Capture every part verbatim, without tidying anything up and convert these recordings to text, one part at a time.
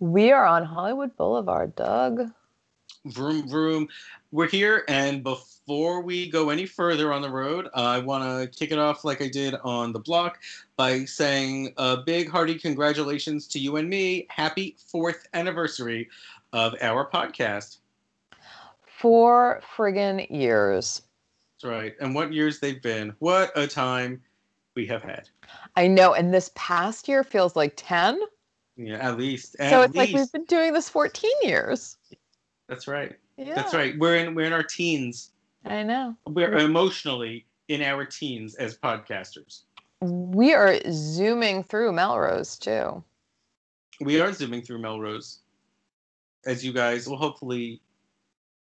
We are on Hollywood Boulevard, Doug. Vroom, vroom. We're here, and before we go any further on the road, uh, I want to kick it off like I did on the block by saying a big hearty congratulations to you and me. Happy fourth anniversary of our podcast. Four friggin' years. That's right. And what years they've been. What a time we have had. I know, and this past year feels like ten. Yeah, at least. At so it's least. Like we've been doing this fourteen years. That's right. Yeah. That's right. We're in we're in our teens. I know. We're emotionally in our teens as podcasters. We are zooming through Melrose too. We are zooming through Melrose, as you guys will hopefully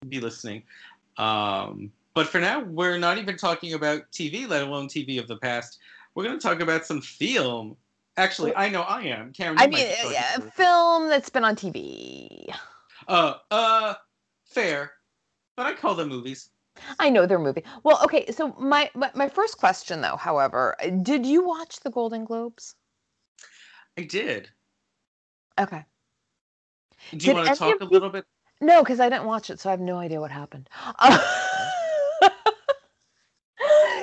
be listening. Um, but for now, we're not even talking about T V, let alone T V of the past. We're going to talk about some film. Actually, I know I am. Karen, I mean, yeah, a film that's been on T V. Uh, uh, fair. But I call them movies. I know they're movies. Well, okay, so my, my, my first question, though, however, did you watch the Golden Globes? I did. Okay. Do you did want to talk a little bit? No, because I didn't watch it, so I have no idea what happened. Uh,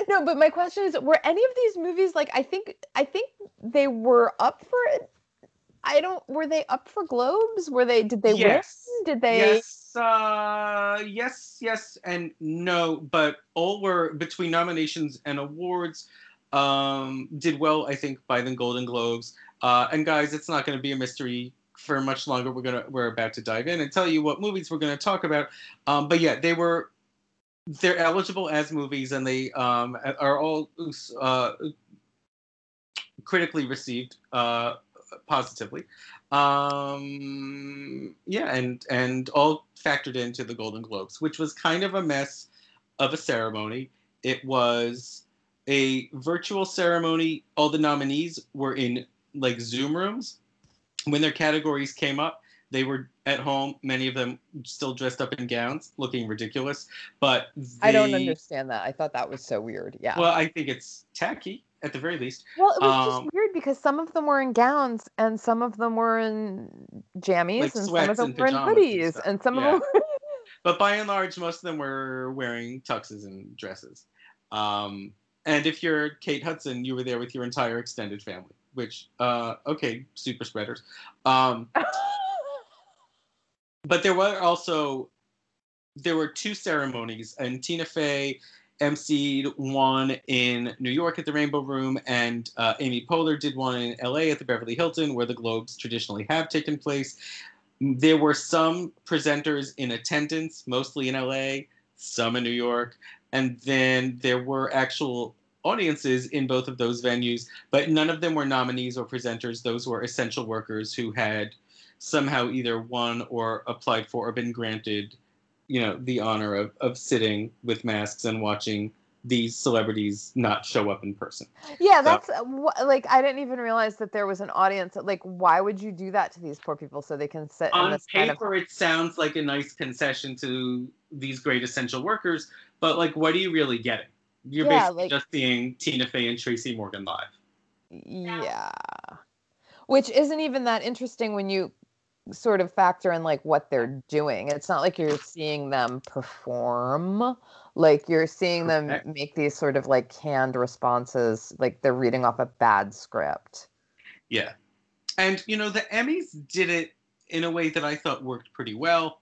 No, but my question is, were any of these movies, like, I think I think they were up for, I don't, were they up for Globes? Were they, did they yes. win? Did they? Yes, uh, yes, yes, and no, but all were, between nominations and awards, um, did well, I think, by the Golden Globes. Uh, and guys, it's not going to be a mystery for much longer. We're gonna, we're about to dive in and tell you what movies we're going to talk about. Um, but yeah, they were... They're eligible as movies, and they um, are all uh, critically received uh, positively. Um, yeah, and and all factored into the Golden Globes, which was kind of a mess of a ceremony. It was a virtual ceremony. All the nominees were in, like, Zoom rooms. When their categories came up, they were at home, many of them still dressed up in gowns, looking ridiculous. But they, I don't understand that. I thought that was so weird. Yeah. Well, I think it's tacky, at the very least. Well, it was um, just weird because some of them were in gowns and some of them were in jammies, like, and some of them were in hoodies. And, and some yeah. of them were... But by and large, most of them were wearing tuxes and dresses. Um, and if you're Kate Hudson, you were there with your entire extended family, which, uh, okay, super spreaders. Um But there were also, there were two ceremonies, and Tina Fey emceed one in New York at the Rainbow Room, and uh, Amy Poehler did one in L A at the Beverly Hilton, where the Globes traditionally have taken place. There were some presenters in attendance, mostly in L A, some in New York, and then there were actual audiences in both of those venues, but none of them were nominees or presenters. Those were essential workers who had somehow either won or applied for or been granted, you know, the honor of, of sitting with masks and watching these celebrities not show up in person. Yeah, that's, so, like, I didn't even realize that there was an audience. Like, why would you do that to these poor people so they can sit on in this paper, kind of... it sounds like a nice concession to these great essential workers, but, like, what are you really getting? You're yeah, basically like... just seeing Tina Fey and Tracy Morgan live. Yeah. Which isn't even that interesting when you sort of factor in, like, what they're doing. It's not like you're seeing them perform. Like, you're seeing them okay. make these sort of, like, canned responses, like they're reading off a bad script. Yeah. And, you know, the Emmys did it in a way that I thought worked pretty well.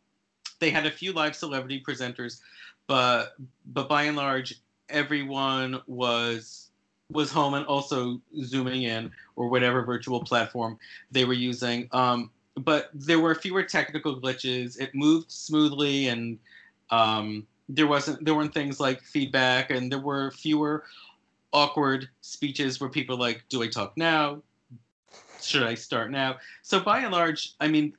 They had a few live celebrity presenters, but but by and large, everyone was was home and also zooming in, or whatever virtual platform they were using. Um, But there were fewer technical glitches. It moved smoothly, and um, there wasn't there weren't things like feedback, and there were fewer awkward speeches where people like, do I talk now? Should I start now? So by and large, I mean,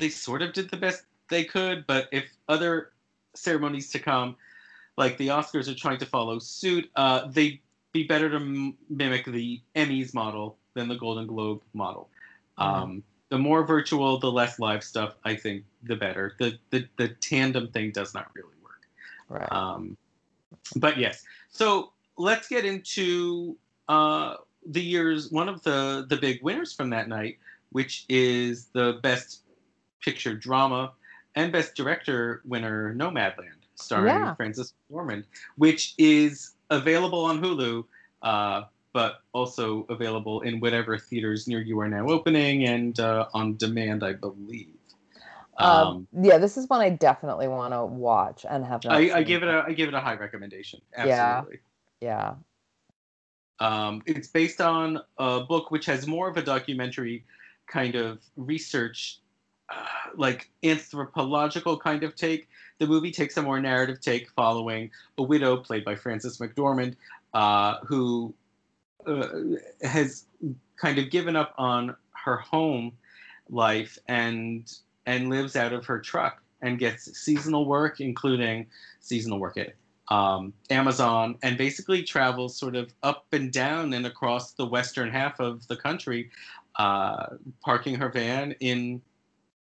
they sort of did the best they could, but if other ceremonies to come, like the Oscars, are trying to follow suit, uh, they'd be better to m- mimic the Emmys model than the Golden Globe model. Um, the more virtual, the less live stuff, I think, the better. The the, the tandem thing does not really work. Right. Um, but yes. So let's get into uh, the years. One of the, the big winners from that night which is the Best Picture Drama and Best Director winner, Nomadland, starring yeah. Frances McDormand, which is available on Hulu, uh, but also available in whatever theaters near you are now opening and uh, on demand, I believe. Um, um, yeah, this is one I definitely want to watch and have not I, seen. I give it a I give it a high recommendation. Absolutely. Yeah. yeah. Um, it's based on a book which has more of a documentary kind of research, uh, like anthropological kind of take. The movie takes a more narrative take following a widow played by Frances McDormand, uh, who uh, has kind of given up on her home life and and lives out of her truck and gets seasonal work, including seasonal work at um, Amazon, and basically travels sort of up and down and across the western half of the country, uh, parking her van in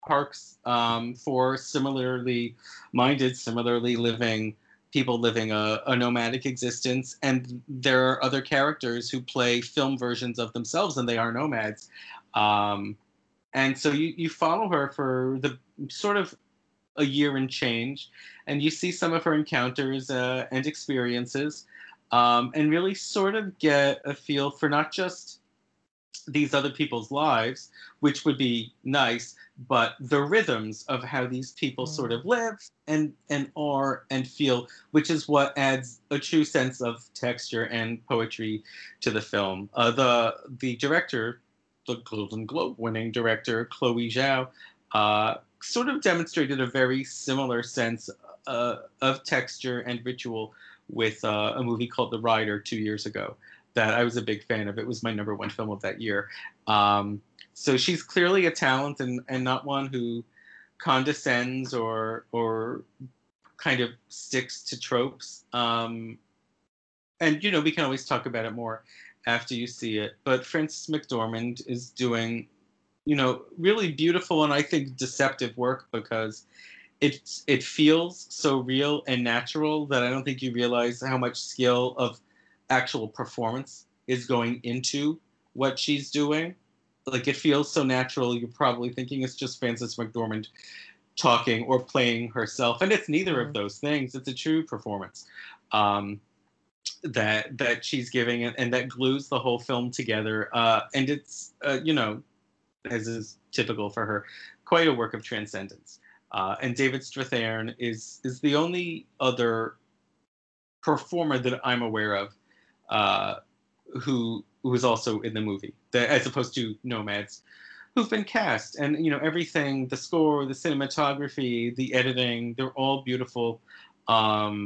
parks um, for similarly minded, similarly living people living a, a nomadic existence. And there are other characters who play film versions of themselves, and they are nomads. Um, And so you, you follow her for the sort of a year and change, and you see some of her encounters uh, and experiences, um, and really sort of get a feel for not just these other people's lives, which would be nice, but the rhythms of how these people mm-hmm. sort of live and, and are and feel, which is what adds a true sense of texture and poetry to the film. Uh, the, the director... the Golden Globe winning director, Chloe Zhao, uh, sort of demonstrated a very similar sense uh, of texture and ritual with uh, a movie called The Rider two years ago that I was a big fan of. It was my number one film of that year. Um, so she's clearly a talent and, and not one who condescends or, or kind of sticks to tropes. Um, and, you know, we can always talk about it more after you see it, but Frances McDormand is doing, you know, really beautiful and I think deceptive work, because it it feels so real and natural that I don't think you realize how much skill of actual performance is going into what she's doing. Like, it feels so natural, you're probably thinking it's just Frances McDormand talking or playing herself, and it's neither mm-hmm. of those things. It's a true performance. Um, that that she's giving and, and that glues the whole film together, uh and it's uh, you know, as is typical for her, quite a work of transcendence. Uh and David Strathairn is is the only other performer that I'm aware of uh who who is also in the movie, that, as opposed to nomads who've been cast. And you know, everything, the score, the cinematography, the editing, they're all beautiful. um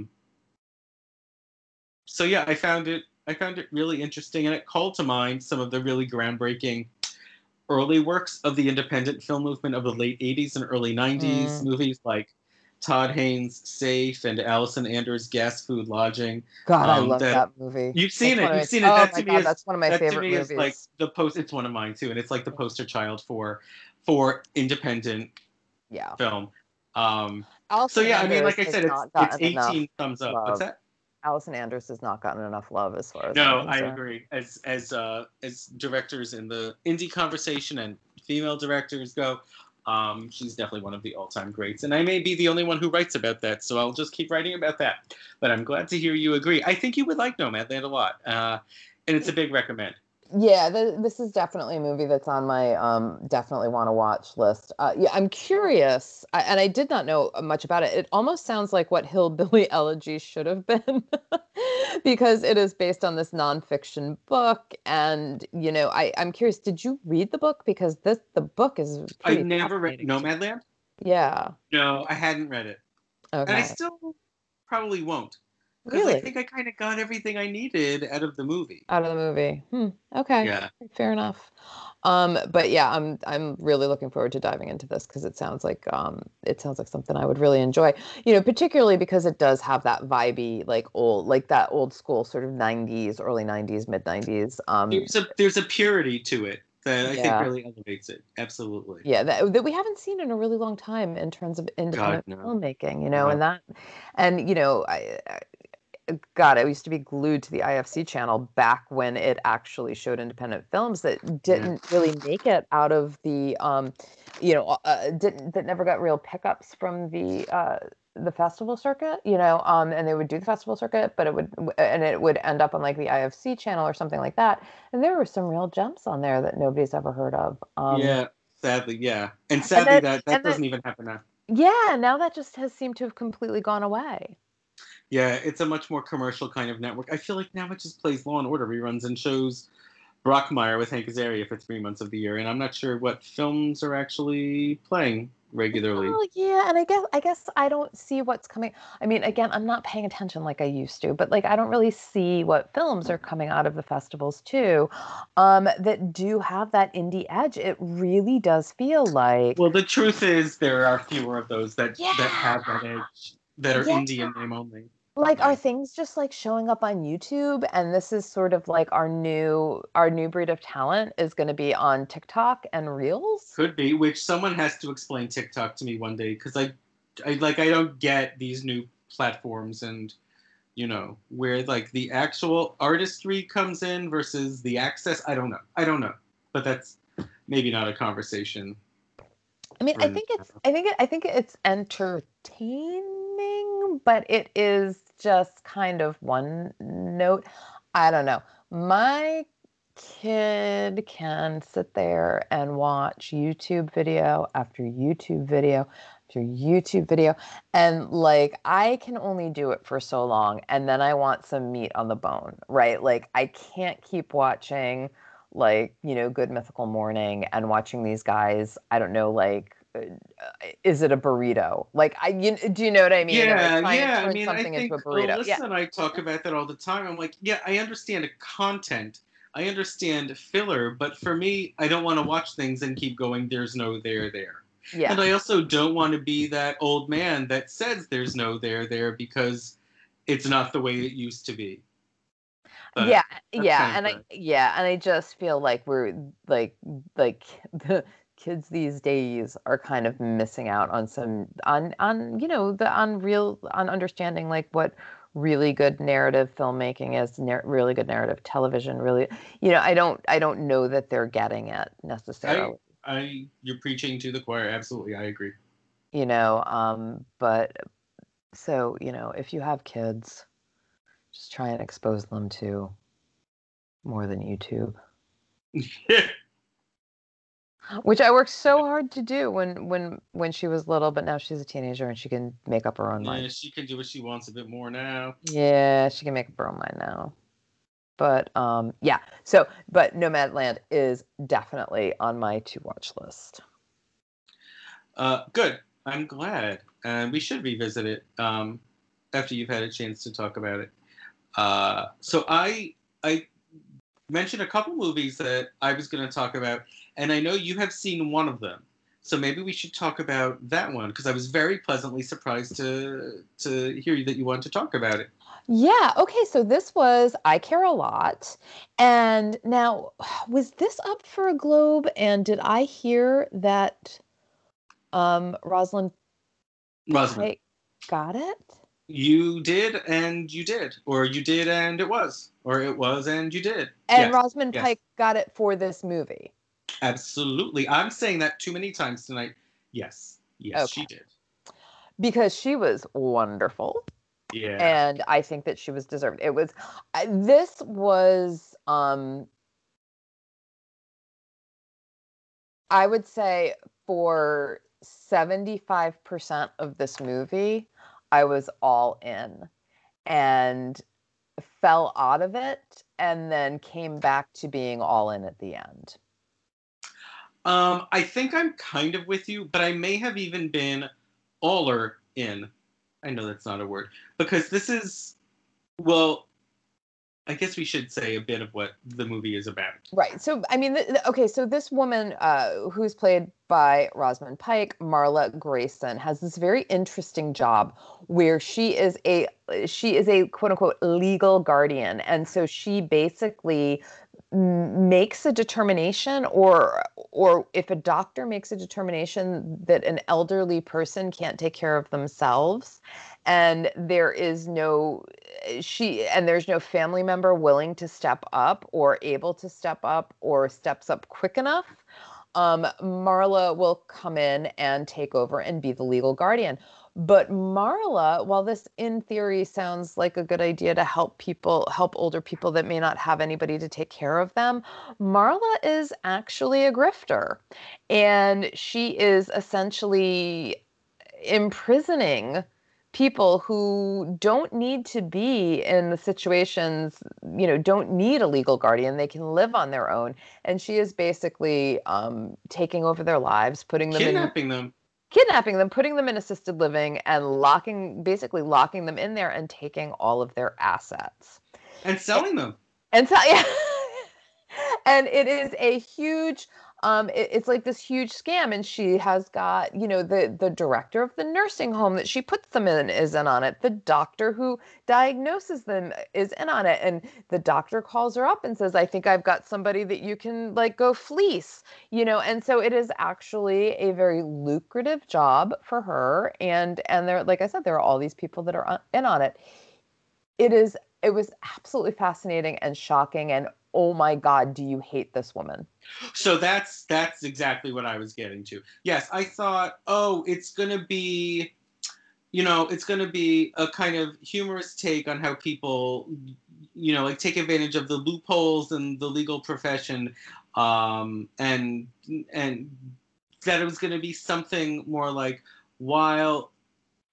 So yeah, I found it. I found it really interesting, and it called to mind some of the really groundbreaking early works of the independent film movement of the late eighties and early nineties. Mm. Movies like Todd Haynes' Safe and Allison Anders' Gas, Food, Lodging. God, um, I love that, that movie. You've seen that's it. You've seen it. Oh that my to God, is, that's one of my that favorite to me movies. Is like the post. It's one of mine too, and it's like the poster child for for independent yeah. film. Um, so yeah, I mean, like I said, it's, it's eighteen thumbs up. Love. What's that? Allison Anders has not gotten enough love, as far as no, I agree. As as uh, as directors in the indie conversation and female directors go, um, she's definitely one of the all-time greats. And I may be the only one who writes about that, so I'll just keep writing about that. But I'm glad to hear you agree. I think you would like Nomadland a lot, uh, and it's a big recommend. Yeah, the, this is definitely a movie that's on my um, definitely want to watch list. Uh, yeah, I'm curious, I, and I did not know much about it. It almost sounds like what Hillbilly Elegy should have been, because it is based on this nonfiction book. And you know, I, I'm curious. Did you read the book? Because this the book is. I never read Nomadland. Yeah. No, I hadn't read it, okay. And I still probably won't. Really? I think I kind of got everything I needed out of the movie. Out of the movie. Hmm. Okay. Yeah. Fair enough. Um, but yeah, I'm I'm really looking forward to diving into this, because it sounds like um it sounds like something I would really enjoy. You know, particularly because it does have that vibey, like old, like that old school sort of nineties, early nineties, mid nineties. Um, there's a there's a purity to it that I yeah. think really elevates it. Absolutely. Yeah, that, that we haven't seen in a really long time in terms of independent God, no. filmmaking. You know, God. and that, and you know, I. I God, I used to be glued to the I F C channel back when it actually showed independent films that didn't yeah. really make it out of the, um, you know, uh, didn't that never got real pickups from the uh, the festival circuit, you know, um, and they would do the festival circuit, but it would and it would end up on like the I F C channel or something like that. And there were some real gems on there that nobody's ever heard of. Um, yeah, sadly, yeah, and sadly and then, that that and doesn't then, even happen now. Yeah, now that just has seemed to have completely gone away. Yeah, it's a much more commercial kind of network. I feel like now it just plays Law and Order reruns and shows Brockmire with Hank Azaria for three months of the year, and I'm not sure what films are actually playing regularly. Oh, yeah, and I guess I guess I don't see what's coming. I mean, again, I'm not paying attention like I used to, but like I don't really see what films are coming out of the festivals too, um, that do have that indie edge. It really does feel like. Well, the truth is there are fewer of those that yeah. that have that edge that are yeah. indie in name only. Like, are things just like showing up on YouTube, and this is sort of like our new our new breed of talent is going to be on TikTok and Reels? Could be, which someone has to explain TikTok to me one day, because I, I like I don't get these new platforms and, you know, where like the actual artistry comes in versus the access. I don't know. I don't know, but that's maybe not a conversation. I mean, I think it's I think it, I think it's entertaining. But it is just kind of one note. I don't know. My kid can sit there and watch YouTube video after YouTube video after YouTube video. And like, I can only do it for so long. And then I want some meat on the bone, right? Like, I can't keep watching, like, you know, Good Mythical Morning and watching these guys, I don't know, like, is it a burrito? Like, I, you, do you know what I mean? Yeah, I yeah. I mean, I think Alyssa yeah. and I talk about that all the time. I'm like, yeah, I understand the content. I understand filler. But for me, I don't want to watch things and keep going, there's no there there. Yeah. And I also don't want to be that old man that says there's no there there because it's not the way it used to be. But yeah, yeah. And I, yeah, and I just feel like we're, like, like, the... kids these days are kind of missing out on some on on you know the on real on understanding like what really good narrative filmmaking is, nar- really good narrative television, really, you know, I don't I don't know that they're getting it necessarily. I, I you're preaching to the choir. Absolutely, I agree. You know, um, but so, you know, if you have kids, just try and expose them to more than YouTube. Which I worked so hard to do when, when when she was little, but now she's a teenager and she can make up her own mind. Yeah, she can do what she wants a bit more now. Yeah, she can make up her own mind now. But um, yeah, so but Nomadland is definitely on my to watch list. Uh, good, I'm glad, and we should revisit it um, after you've had a chance to talk about it. Uh, so I I mentioned a couple movies that I was going to talk about. And I know you have seen one of them, so maybe we should talk about that one, because I was very pleasantly surprised to to hear that you want to talk about it. Yeah, okay, so this was I Care A Lot. And now, was this up for a Globe? And did I hear that um, Rosamund Pike got it? You did, and you did, or you did, and it was, or it was, and you did. And yes. Rosamund yes. Pike got it for this movie. Absolutely. I'm saying that too many times tonight. Yes. Yes, okay. She did. Because she was wonderful. Yeah. And I think that she was deserved. It was, I, this was, um, I would say for seventy-five percent of this movie, I was all in and fell out of it and then came back to being all in at the end. Um, I think I'm kind of with you, but I may have even been aller in. I know that's not a word. Because this is, well, I guess we should say a bit of what the movie is about. Right. So, I mean, th- okay, so this woman uh, who's played by Rosamund Pike, Marla Grayson, has this very interesting job where she is a, she is a quote-unquote legal guardian. And so she basically makes a determination, or or if a doctor makes a determination that an elderly person can't take care of themselves, and there is no she and there's no family member willing to step up or able to step up or steps up quick enough, um, Marla will come in and take over and be the legal guardian. But Marla, while this in theory sounds like a good idea to help people, help older people that may not have anybody to take care of them, Marla is actually a grifter. And she is essentially imprisoning people who don't need to be in the situations, you know, don't need a legal guardian. They can live on their own. And she is basically um, taking over their lives, putting them in. Kidnapping them. Kidnapping them, putting them in assisted living, and locking, basically locking them in there and taking all of their assets. And selling them. And so, yeah. And it is a huge, um, it, it's like this huge scam. And she has got, you know, the, the director of the nursing home that she puts them in is in on it. The doctor who diagnoses them is in on it. And the doctor calls her up and says, I think I've got somebody that you can like go fleece, you know? And so it is actually a very lucrative job for her. And, and there, like I said, there are all these people that are in on it. It is, it was absolutely fascinating and shocking, and oh my God, do you hate this woman? So that's that's exactly what I was getting to. Yes, I thought, oh, it's going to be, you know, it's going to be a kind of humorous take on how people, you know, like take advantage of the loopholes in the legal profession, um, and and that it was going to be something more like, while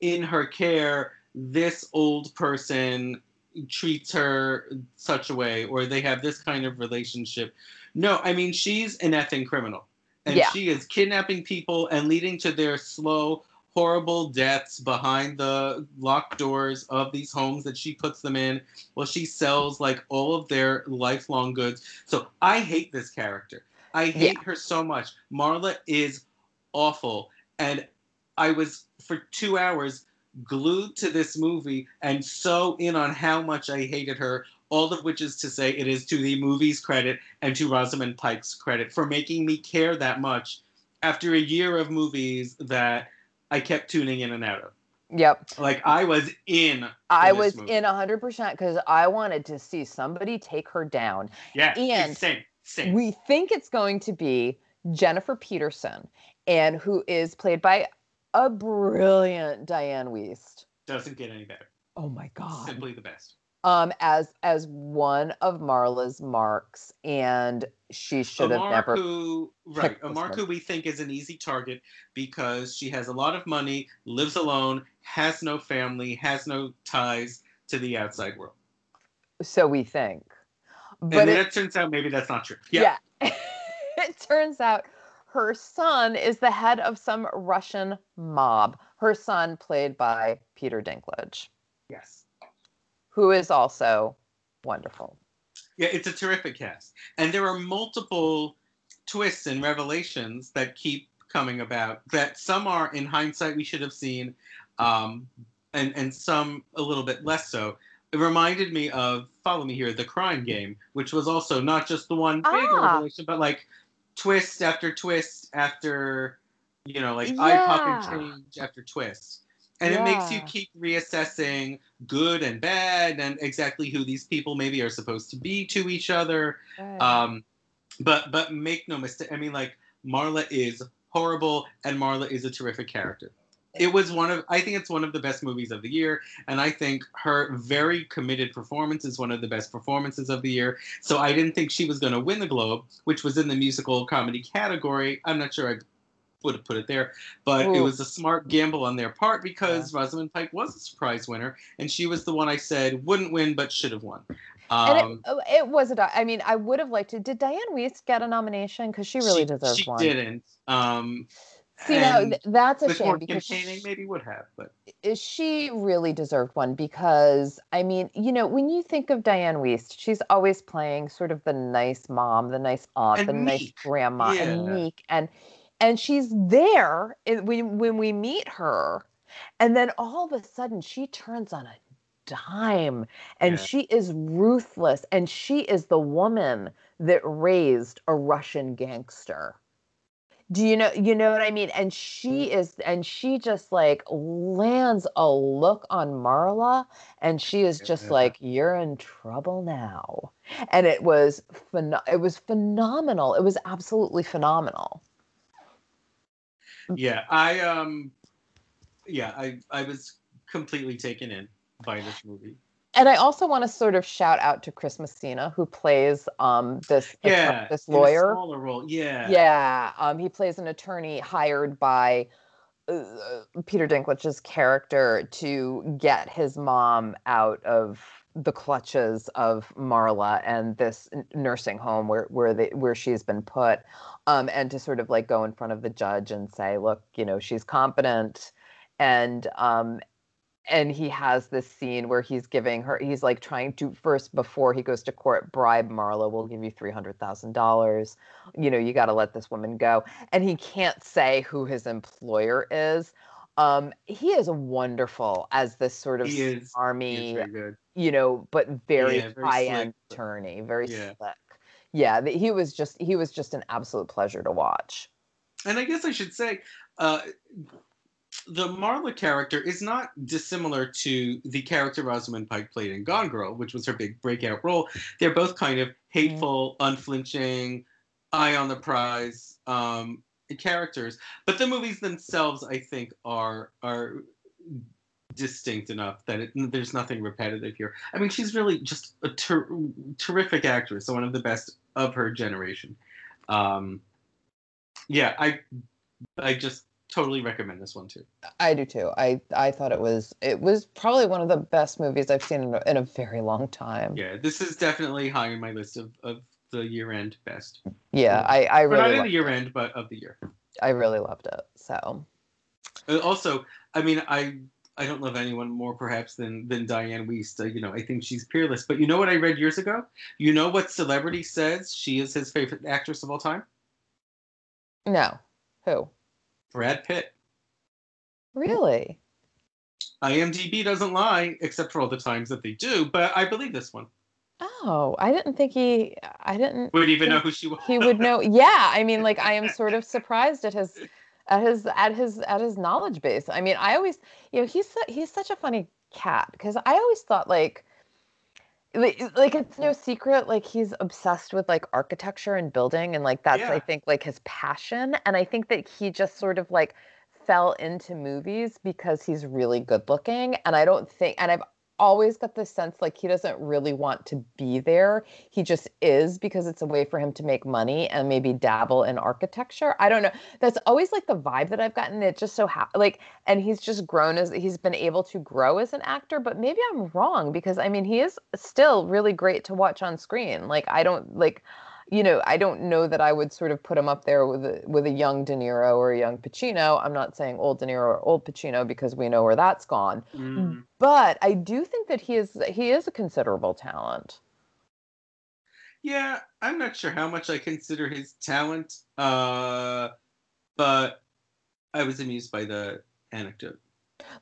in her care, this old person treats her such a way, or they have this kind of relationship. No, I mean, she's an effing criminal. And yeah. She is kidnapping people and leading to their slow, horrible deaths behind the locked doors of these homes that she puts them in, while she sells like all of their lifelong goods. So I hate this character. I hate yeah. her so much. Marla is awful. And I was, for two hours, glued to this movie and so in on how much I hated her, all of which is to say it is to the movie's credit and to Rosamund Pike's credit for making me care that much after a year of movies that I kept tuning in and out of. Yep. Like I was in. I was movie. in one hundred percent because I wanted to see somebody take her down. Yeah. And same, same. We think it's going to be Jennifer Peterson, and who is played by a brilliant Diane Wiest. Doesn't get any better. Oh my God. Simply the best. Um, as as one of Marla's marks, and she should have never. Who, right, a mark who we think is an easy target because she has a lot of money, lives alone, has no family, has no ties to the outside world. So we think. But and then it, it turns out maybe that's not true. Yeah. yeah. It turns out her son is the head of some Russian mob. Her son, played by Peter Dinklage. Yes. Who is also wonderful. Yeah, it's a terrific cast. And there are multiple twists and revelations that keep coming about, that some are, in hindsight, we should have seen, um, and, and some a little bit less so. It reminded me of, follow me here, The Crime Game, which was also not just the one big ah. revelation, but like twist after twist after, you know, like yeah. eye pop and change after twist. And yeah. it makes you keep reassessing good and bad and exactly who these people maybe are supposed to be to each other. Right. Um, but but make no mistake, I mean, like, Marla is horrible and Marla is a terrific character. It was one of, I think it's one of the best movies of the year. And I think her very committed performance is one of the best performances of the year. So I didn't think she was going to win the Globe, which was in the musical comedy category. I'm not sure I would have put it there, but Ooh. It was a smart gamble on their part because yeah. Rosamund Pike was a surprise winner. And she was the one I said wouldn't win, but should have won. Um, and it, it was a, I mean, I would have liked to, did Diane Wiest get a nomination? Cause she really she, deserves she one. She didn't. Um, See, now, that's a shame because she, maybe would have, but she really deserved one because, I mean, you know, when you think of Diane Wiest, she's always playing sort of the nice mom, the nice aunt, and the meek. nice grandma, yeah. and meek, and and she's there when when we meet her, and then all of a sudden she turns on a dime, and yeah. she is ruthless, and she is the woman that raised a Russian gangster. Do you know, you know what I mean? And she is, and she just like lands a look on Marla, and she is just yeah. like, you're in trouble now. And it was, phen- it was phenomenal. It was absolutely phenomenal. Yeah. I, um, yeah, I, I was completely taken in by this movie. And I also want to sort of shout out to Chris Messina, who plays um, this yeah, this lawyer. In a smaller role, yeah. Yeah, um, he plays an attorney hired by uh, Peter Dinklage's character to get his mom out of the clutches of Marla and this nursing home where where they, where she's been put, um, and to sort of like go in front of the judge and say, look, you know, she's competent, and um. And he has this scene where he's giving her, he's like trying to first, before he goes to court, bribe Marla, we'll give you three hundred thousand dollars. You know, you got to let this woman go. And he can't say who his employer is. Um, he is wonderful as this sort of army, you know, but very, yeah, very high-end attorney, very yeah. slick. Yeah, he was just, he was just an absolute pleasure to watch. And I guess I should say... Uh, the Marla character is not dissimilar to the character Rosamund Pike played in Gone Girl, which was her big breakout role. They're both kind of hateful, unflinching, eye on the prize um, characters. But the movies themselves, I think, are are distinct enough that it, there's nothing repetitive here. I mean, she's really just a ter- terrific actress, one of the best of her generation. Um, yeah, I I just... totally recommend this one too. I do too. I, I thought it was it was probably one of the best movies I've seen in a, in a very long time. Yeah, this is definitely high on my list of, of the year end best. Yeah, I I really not in the year end, but of the year. I really loved it. So also, I mean, I I don't love anyone more perhaps than than Diane Wiest. Uh, you know, I think she's peerless. But you know what I read years ago? You know what celebrity says she is his favorite actress of all time? No, who? Brad Pitt. Really? IMDb doesn't lie, except for all the times that they do, but I believe this one. Oh, I didn't think he... I didn't... Would even know who she was. He would know... Yeah, I mean, like, I am sort of surprised at his... At his... At his... At his knowledge base. I mean, I always... You know, he's, he's such a funny cat, because I always thought, like... Like, it's no secret, like, he's obsessed with, like, architecture and building, and, like, that's, yeah. I think, like, his passion, and I think that he just sort of, like, fell into movies because he's really good-looking, and I don't think, and I've always got this sense, like, he doesn't really want to be there, he just is, because it's a way for him to make money and maybe dabble in architecture. I don't know, that's always, like, the vibe that I've gotten, it just so, ha- like, and he's just grown as, he's been able to grow as an actor, but maybe I'm wrong, because, I mean, he is still really great to watch on screen, like, I don't, like, you know, I don't know that I would sort of put him up there with a, with a young De Niro or a young Pacino. I'm not saying old De Niro or old Pacino because we know where that's gone. Mm. But I do think that he is he is a considerable talent. Yeah, I'm not sure how much I consider his talent, uh, but I was amused by the anecdote.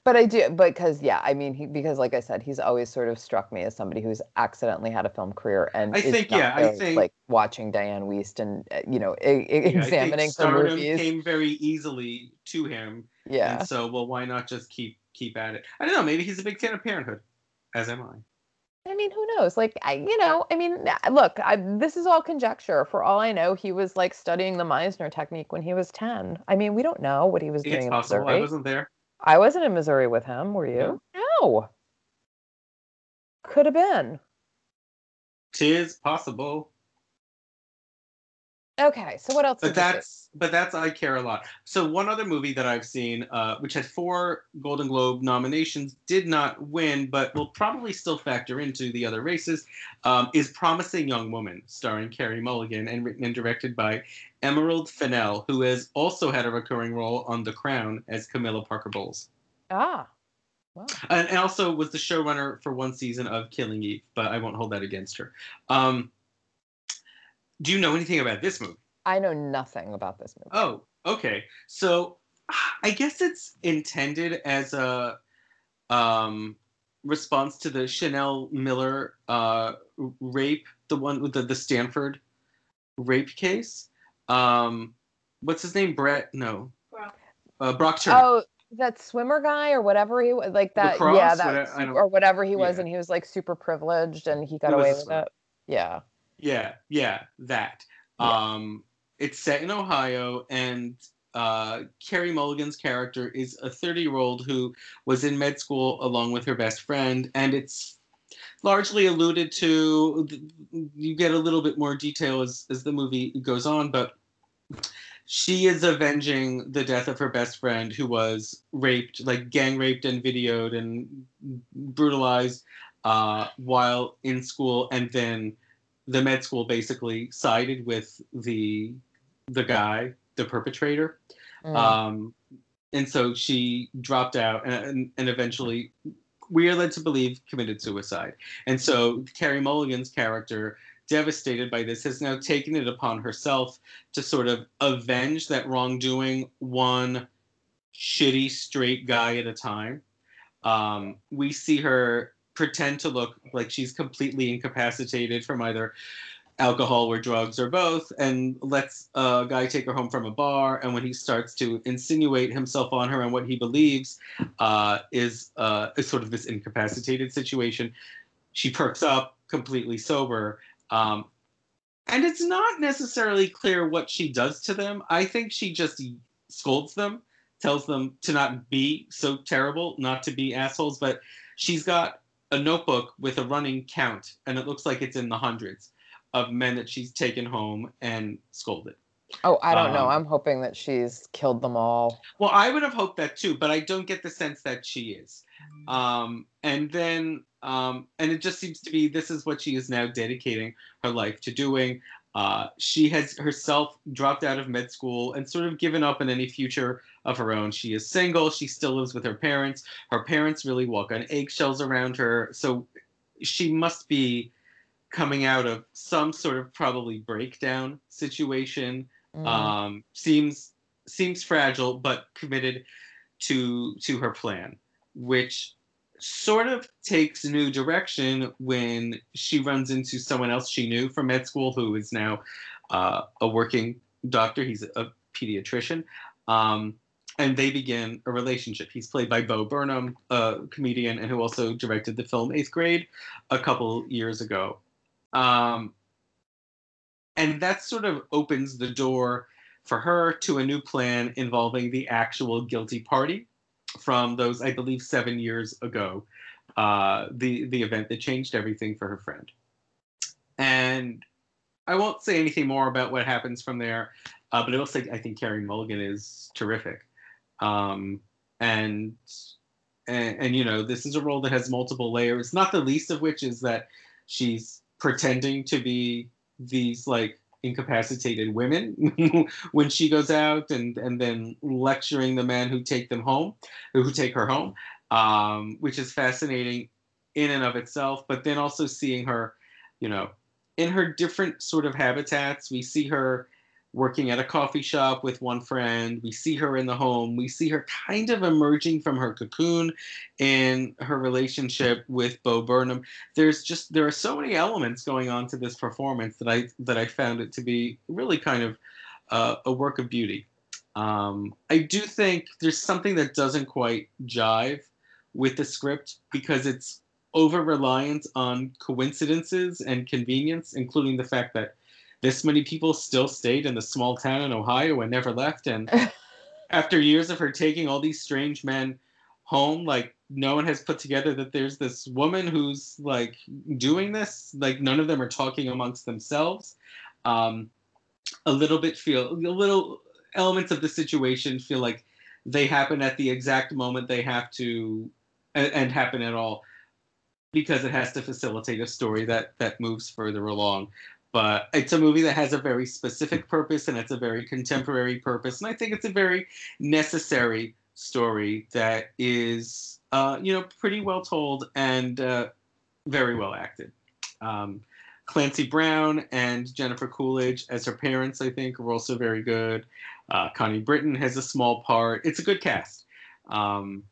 But I do, because, yeah, I mean, he, because, like I said, he's always sort of struck me as somebody who's accidentally had a film career and I is think, not yeah, very, I think, like, watching Diane Wiest and, you know, I- yeah, examining her movies. Stardom came very easily to him. Yeah. And so, well, why not just keep keep at it? I don't know, maybe he's a big fan of Parenthood, as am I. I mean, who knows? Like, I, you know, I mean, look, I, this is all conjecture. For all I know, he was, like, studying the Meisner technique when he was ten. I mean, we don't know what he was it's doing in possible. Missouri. I wasn't there. I wasn't in Missouri with him, were you? No. Could have been. Tis possible. Okay, so what else? But that's but that's I Care A Lot. So one other movie that I've seen, uh, which had four Golden Globe nominations, did not win, but will probably still factor into the other races, um, is Promising Young Woman, starring Carrie Mulligan and written and directed by Emerald Fennell, who has also had a recurring role on The Crown as Camilla Parker Bowles. Ah, wow. And, and also was the showrunner for one season of Killing Eve, but I won't hold that against her. Um, Do you know anything about this movie? I know nothing about this movie. Oh, okay. So I guess it's intended as a um, response to the Chanel Miller uh, rape, the one with the, the Stanford rape case. Um, what's his name? Brett? No. Brock. Uh, Brock Turner. Oh, that swimmer guy or whatever he was. Like that. Lacrosse, yeah, that whatever, or whatever he was, yeah. And he was like super privileged, and he got away with it. Yeah. Yeah, yeah, that. Yeah. Um, it's set in Ohio, and uh, Carrie Mulligan's character is a thirty-year-old who was in med school along with her best friend, and it's largely alluded to. You get a little bit more detail as, as the movie goes on, but she is avenging the death of her best friend who was raped, like gang raped and videoed and brutalized uh, while in school, and then the med school basically sided with the the guy, the perpetrator. Mm. Um, and so she dropped out and, and eventually, we are led to believe, committed suicide. And so Carrie Mulligan's character, devastated by this, has now taken it upon herself to sort of avenge that wrongdoing one shitty straight guy at a time. Um, we see her pretend to look like she's completely incapacitated from either alcohol or drugs or both, and lets a guy take her home from a bar. And when he starts to insinuate himself on her and what he believes uh, is, uh, is sort of this incapacitated situation, she perks up completely sober. Um, and it's not necessarily clear what she does to them. I think she just scolds them, tells them to not be so terrible, not to be assholes, but she's got a notebook with a running count, and it looks like it's in the hundreds of men that she's taken home and scolded. Oh, I don't um, know. I'm hoping that she's killed them all. Well, I would have hoped that too, but I don't get the sense that she is. Um, and then, um, and it just seems to be, this is what she is now dedicating her life to doing. Uh, she has herself dropped out of med school and sort of given up on any future of her own. She is single. She still lives with her parents. Her parents really walk on eggshells around her. So she must be coming out of some sort of probably breakdown situation. Mm. Um, seems seems fragile, but committed to to her plan, which sort of takes a new direction when she runs into someone else she knew from med school who is now uh, a working doctor. He's a pediatrician. Um, and they begin a relationship. He's played by Bo Burnham, a comedian, and who also directed the film Eighth Grade a couple years ago. Um, and that sort of opens the door for her to a new plan involving the actual guilty party from those, I believe, seven years ago, uh, the, the event that changed everything for her friend. And I won't say anything more about what happens from there, uh, but I will say I think Carrie Mulligan is terrific. Um, and, and, and, you know, this is a role that has multiple layers, not the least of which is that she's pretending to be these, like, incapacitated women when she goes out, and and then lecturing the men who take them home, who take her home, um, which is fascinating in and of itself. But then also seeing her, you know, in her different sort of habitats. We see her working at a coffee shop with one friend. We see her in the home. We see her kind of emerging from her cocoon in her relationship with Bo Burnham. There's just, there are so many elements going on to this performance that I, that I found it to be really kind of uh, a work of beauty. Um, I do think there's something that doesn't quite jive with the script because it's over-reliant on coincidences and convenience, including the fact that this many people still stayed in the small town in Ohio and never left. And after years of her taking all these strange men home, like, no one has put together that there's this woman who's, like, doing this. Like, none of them are talking amongst themselves. Um, a little bit feel, little elements of the situation feel like they happen at the exact moment they have to, and, and happen at all, because it has to facilitate a story that, that moves further along. But it's a movie that has a very specific purpose, and it's a very contemporary purpose. And I think it's a very necessary story that is, uh, you know, pretty well told and uh, very well acted. Um, Clancy Brown and Jennifer Coolidge as her parents, I think, were also very good. Uh, Connie Britton has a small part. It's a good cast. Um,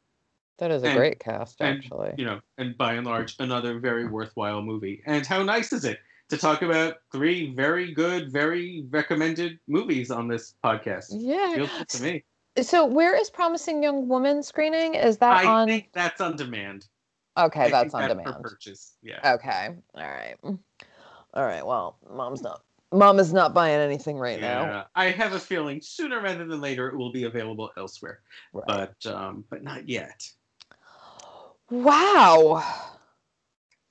that is a and, great cast, actually. And, you know, and by and large, another very worthwhile movie. And how nice is it to talk about three very good, very recommended movies on this podcast. Yeah. Feels good to me. So where is Promising Young Woman screening? Is that I on... I think that's on demand. Okay, I that's on that's demand. For purchase. Yeah. Okay. All right. All right. Well, mom's not. Mom is not buying anything right yeah. now. I have a feeling sooner rather than later it will be available elsewhere, right. but um, but not yet. Wow.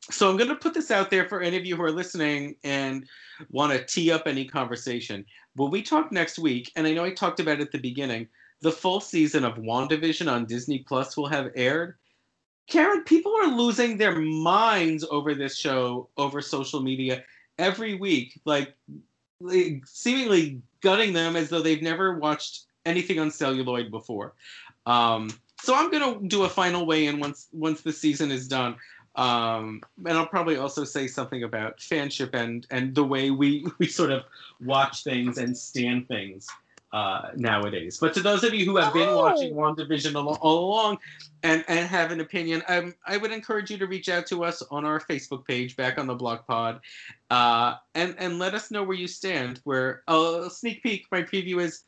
So I'm going to put this out there for any of you who are listening and want to tee up any conversation. When we talk next week, and I know I talked about it at the beginning, the full season of WandaVision on Disney Plus will have aired. Karen, people are losing their minds over this show, over social media every week, like seemingly gutting them as though they've never watched anything on celluloid before. Um, so I'm going to do a final weigh-in once once the season is done. Um, and I'll probably also say something about fanship and, and the way we, we sort of watch things and stand things uh, nowadays. But to those of you who have oh. been watching WandaVision all, all along and, and have an opinion, I'm, I would encourage you to reach out to us on our Facebook page, Back on the Block Pod, uh, and, and let us know where you stand. Where a sneak peek, my preview is,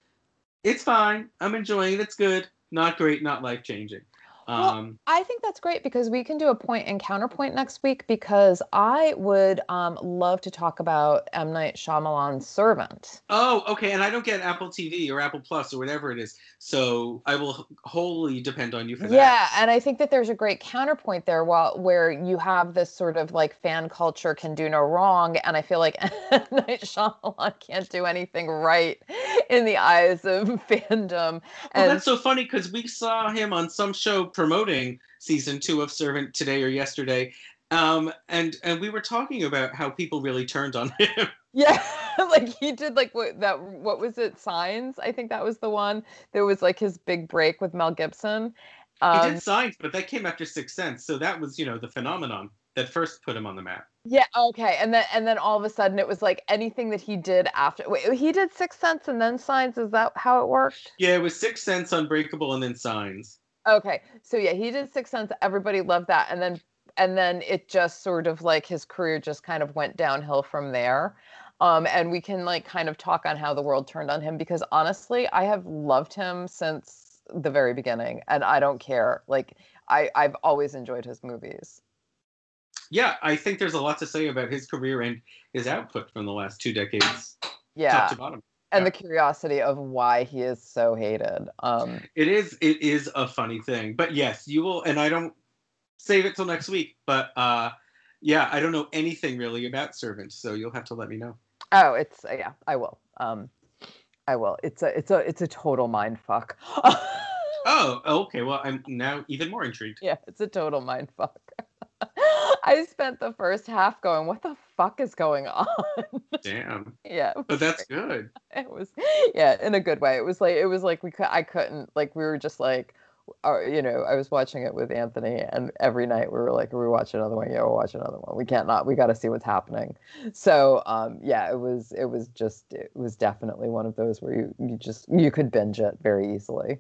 it's fine, I'm enjoying it, it's good, not great, not life-changing. Um, well, I think that's great because we can do a point and counterpoint next week because I would um, love to talk about M. Night Shyamalan's Servant. Oh, okay. And I don't get Apple T V or Apple Plus or whatever it is. So I will wholly depend on you for that. Yeah. And I think that there's a great counterpoint there while, where you have this sort of like fan culture can do no wrong. And I feel like M. Night Shyamalan can't do anything right in the eyes of fandom. And well, that's so funny because we saw him on some show promoting season two of Servant today or yesterday, um, and and we were talking about how people really turned on him. Yeah, like he did like what that what was it? Signs, I think that was the one. There was like his big break with Mel Gibson. Um, he did Signs, but that came after Sixth Sense, so that was you know the phenomenon that first put him on the map. Yeah. Okay. And then and then all of a sudden it was like anything that he did after. Wait, he did Sixth Sense and then Signs. Is that how it worked? Yeah, it was Sixth Sense, Unbreakable, and then Signs. Okay, so yeah, he did Sixth Sense. Everybody loved that, and then and then it just sort of like his career just kind of went downhill from there. Um, and we can like kind of talk on how the world turned on him because honestly, I have loved him since the very beginning, and I don't care. Like I I've always enjoyed his movies. Yeah, I think there's a lot to say about his career and his output from the last two decades, yeah, top to bottom. And the curiosity of why he is so hated. Um, it is it is a funny thing. But yes, you will, and I don't save it till next week. But uh, yeah, I don't know anything really about Servant, so you'll have to let me know. Oh, it's, yeah, I will. Um, I will. It's a, it's a, it's a total mind fuck. Oh, okay. Well, I'm now even more intrigued. Yeah, it's a total mind fuck. I spent the first half going, what the fuck is going on? Damn. Yeah. But that's great. Good. It was, yeah, in a good way. It was like, it was like we could, I couldn't, like, we were just like, uh, you know, I was watching it with Anthony, and every night we were like, we watch another one. Yeah, we'll watch another one. We can't not, we got to see what's happening. So, um, yeah, it was, it was just, it was definitely one of those where you, you just, you could binge it very easily.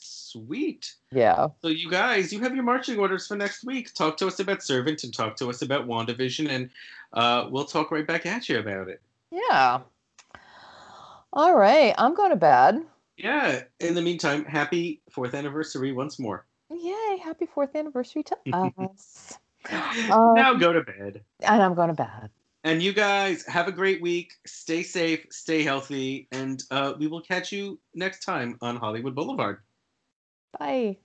Sweet. Yeah. So you guys, you have your marching orders for next week. Talk to us about Servant and talk to us about WandaVision, and uh, we'll talk right back at you about it. Yeah. All right. I'm going to bed. Yeah. In the meantime, happy fourth anniversary once more. Yay. Happy fourth anniversary to us. um, now go to bed. And I'm going to bed. And you guys, have a great week. Stay safe. Stay healthy. And uh, we will catch you next time on Hollywood Boulevard. Bye.